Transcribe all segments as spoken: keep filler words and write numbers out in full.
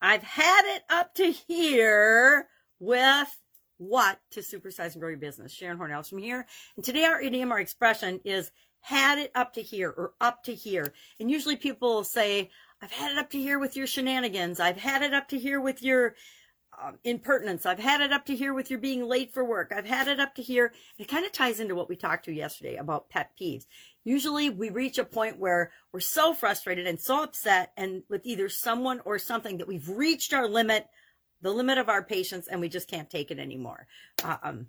I've had it up to here with what to supersize and grow your business. Sharon Horn Elstrom here. And today our idiom, our expression is had it up to here or up to here. And usually people say, I've had it up to here with your shenanigans. I've had it up to here with your um, impertinence. I've had it up to here with your being late for work. I've had it up to here. And it kind of ties into what we talked to yesterday about pet peeves. Usually we reach a point where we're so frustrated and so upset and with either someone or something that we've reached our limit, the limit of our patience, and we just can't take it anymore. Um,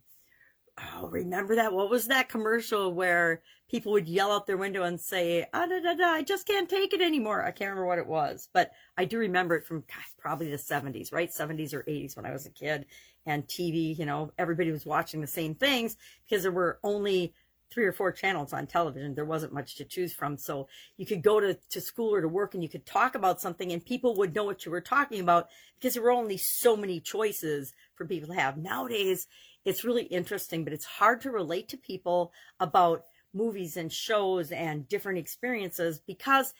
oh, remember that? What was that commercial where people would yell out their window and say, ah, da, da, da, I just can't take it anymore. I can't remember what it was, but I do remember it from God, probably the seventies, right? seventies or eighties when I was a kid, and T V, you know, everybody was watching the same things because there were only three or four channels on television. There wasn't much to choose from. So you could go to, to school or to work and you could talk about something and people would know what you were talking about because there were only so many choices for people to have. Nowadays, it's really interesting, but it's hard to relate to people about movies and shows and different experiences because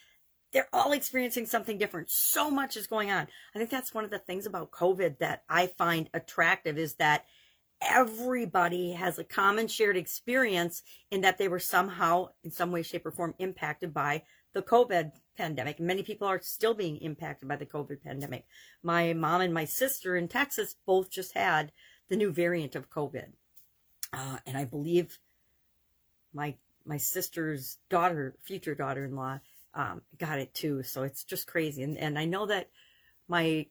they're all experiencing something different. So much is going on. I think that's one of the things about COVID that I find attractive is that everybody has a common shared experience in that they were somehow, in some way, shape, or form, impacted by the COVID pandemic. Many people are still being impacted by the COVID pandemic. My mom and my sister in Texas both just had the new variant of COVID. Uh, and I believe my my sister's daughter, future daughter-in-law, um, got it too. So it's just crazy. And, and I know that my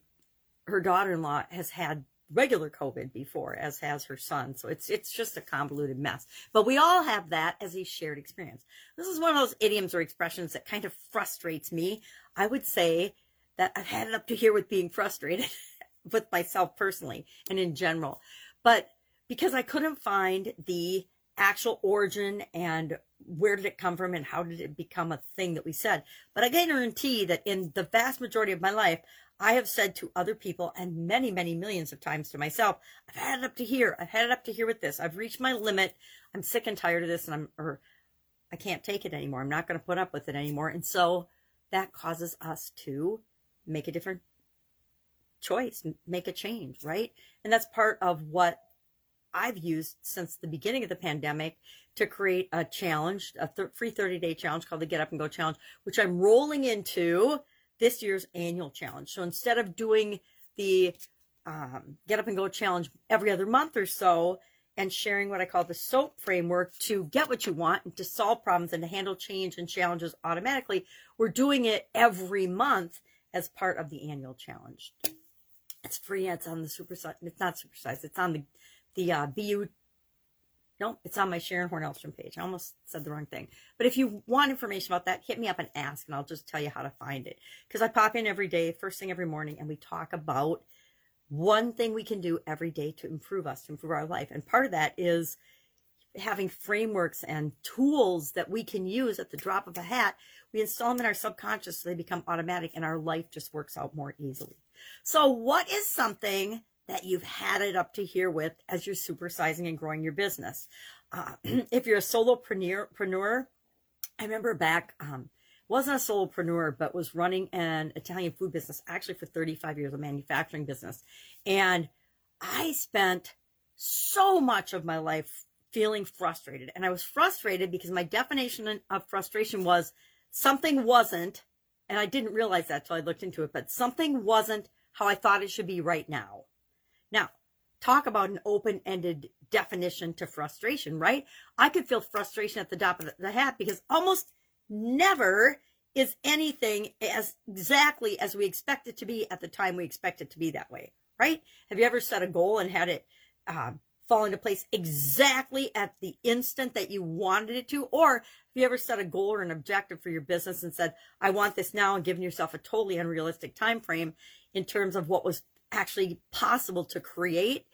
her daughter-in-law has had regular COVID before, as has her son. So it's it's just a convoluted mess. But we all have that as a shared experience. This is one of those idioms or expressions that kind of frustrates me. I would say that I've had it up to here with being frustrated with myself personally and in general. But because I couldn't find the actual origin and where did it come from and how did it become a thing that we said. But I guarantee that in the vast majority of my life, I have said to other people and many, many millions of times to myself, I've had it up to here. I've had it up to here with this. I've reached my limit. I'm sick and tired of this and I'm, or I can't take it anymore. I'm not going to put up with it anymore. And so that causes us to make a different choice, make a change, right? And that's part of what I've used since the beginning of the pandemic to create a challenge, a th- free thirty-day challenge called the Get Up and Go Challenge, which I'm rolling into this year's annual challenge. So instead of doing the um, Get Up and Go Challenge every other month or so and sharing what I call the SOAP framework to get what you want and to solve problems and to handle change and challenges automatically, we're doing it every month as part of the annual challenge. It's free. It's on the supersize. It's not supersize. It's on the The uh, B U, no, it's on my Sharon Horn Elstrom page. I almost said the wrong thing. But if you want information about that, hit me up and ask, and I'll just tell you how to find it. Because I pop in every day, first thing every morning, and we talk about one thing we can do every day to improve us, to improve our life. And part of that is having frameworks and tools that we can use at the drop of a hat. We install them in our subconscious so they become automatic, and our life just works out more easily. So what is something that you've had it up to here with as you're supersizing and growing your business? Uh, if you're a solopreneur, I remember back, um, wasn't a solopreneur, but was running an Italian food business, actually for thirty-five years, a manufacturing business. And I spent so much of my life feeling frustrated. And I was frustrated because my definition of frustration was something wasn't, and I didn't realize that till I looked into it, but something wasn't how I thought it should be right now. Now, talk about an open-ended definition to frustration, right? I could feel frustration at the top of the hat because almost never is anything as exactly as we expect it to be at the time we expect it to be that way, right? Have you ever set a goal and had it uh, fall into place exactly at the instant that you wanted it to? Or have you ever set a goal or an objective for your business and said, I want this now, and given yourself a totally unrealistic time frame in terms of what was actually possible to create,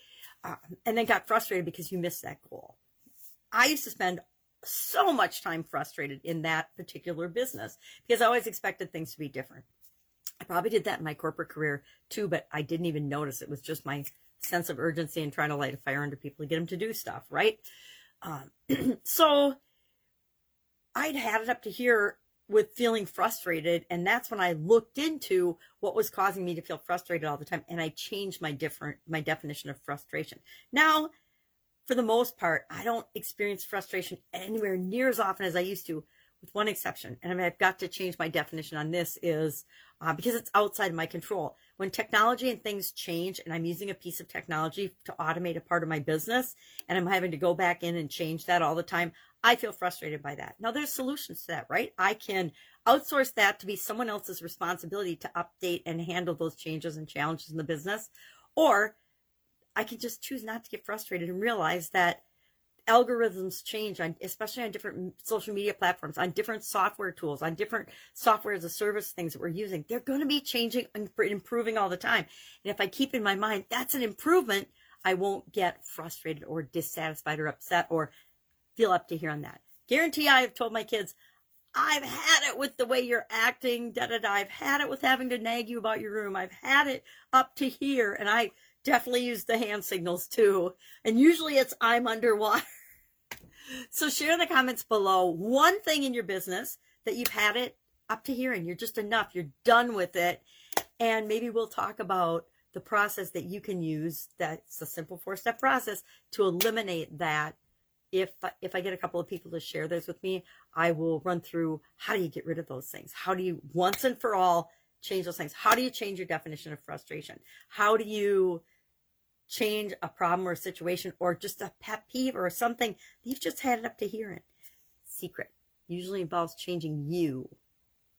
uh, and then got frustrated because you missed that goal. I used to spend so much time frustrated in that particular business because I always expected things to be different. I probably did that in my corporate career too, but I didn't even notice. It was just my sense of urgency and trying to light a fire under people to get them to do stuff, right? Um, so I'd had it up to here with feeling frustrated. And that's when I looked into what was causing me to feel frustrated all the time. And I changed my different, my definition of frustration. Now, for the most part, I don't experience frustration anywhere near as often as I used to, with one exception. And I mean, I've got to change my definition on this is uh, because it's outside of my control. When technology and things change and I'm using a piece of technology to automate a part of my business and I'm having to go back in and change that all the time, I feel frustrated by that. Now there's solutions to that, right? I can outsource that to be someone else's responsibility to update and handle those changes and challenges in the business. Or I can just choose not to get frustrated and realize that algorithms change, on, especially on different social media platforms, on different software tools, on different software as a service things that we're using. They're going to be changing and improving all the time. And if I keep in my mind, that's an improvement, I won't get frustrated or dissatisfied or upset or feel up to here on that. Guarantee I have told my kids, I've had it with the way you're acting, da da da. I've had it with having to nag you about your room. I've had it up to here. And I definitely use the hand signals too. And usually it's I'm underwater. So share in the comments below one thing in your business that you've had it up to here and you're just enough. You're done with it. And maybe we'll talk about the process that you can use. That's a simple four-step process to eliminate that. If, if I get a couple of people to share this with me, I will run through how do you get rid of those things? How do you once and for all change those things? How do you change your definition of frustration? How do you change a problem or a situation or just a pet peeve or something you've just had it up to here in? Secret usually involves changing you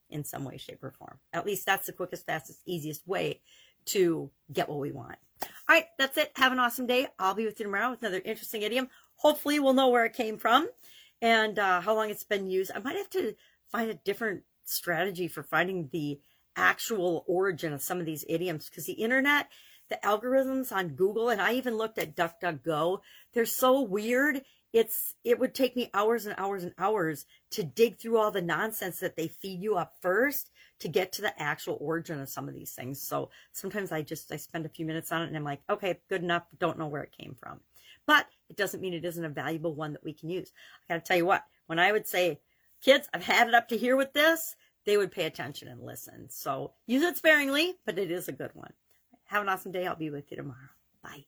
in some way, shape, or form. At least that's the quickest, fastest, easiest way to get what we want. All right, that's it. Have an awesome day. I'll be with you tomorrow with another interesting idiom. Hopefully we'll know where it came from and uh, how long it's been used. I might have to find a different strategy for finding the actual origin of some of these idioms, because the internet, the algorithms on Google, and I even looked at DuckDuckGo, they're so weird. It's it would take me hours and hours and hours to dig through all the nonsense that they feed you up first to get to the actual origin of some of these things. So sometimes I just I spend a few minutes on it and I'm like, okay, good enough. Don't know where it came from, but it doesn't mean it isn't a valuable one that we can use. I gotta tell you what, when I would say, kids, I've had it up to here with this, they would pay attention and listen. So use it sparingly, but it is a good one. Have an awesome day. I'll be with you tomorrow. Bye.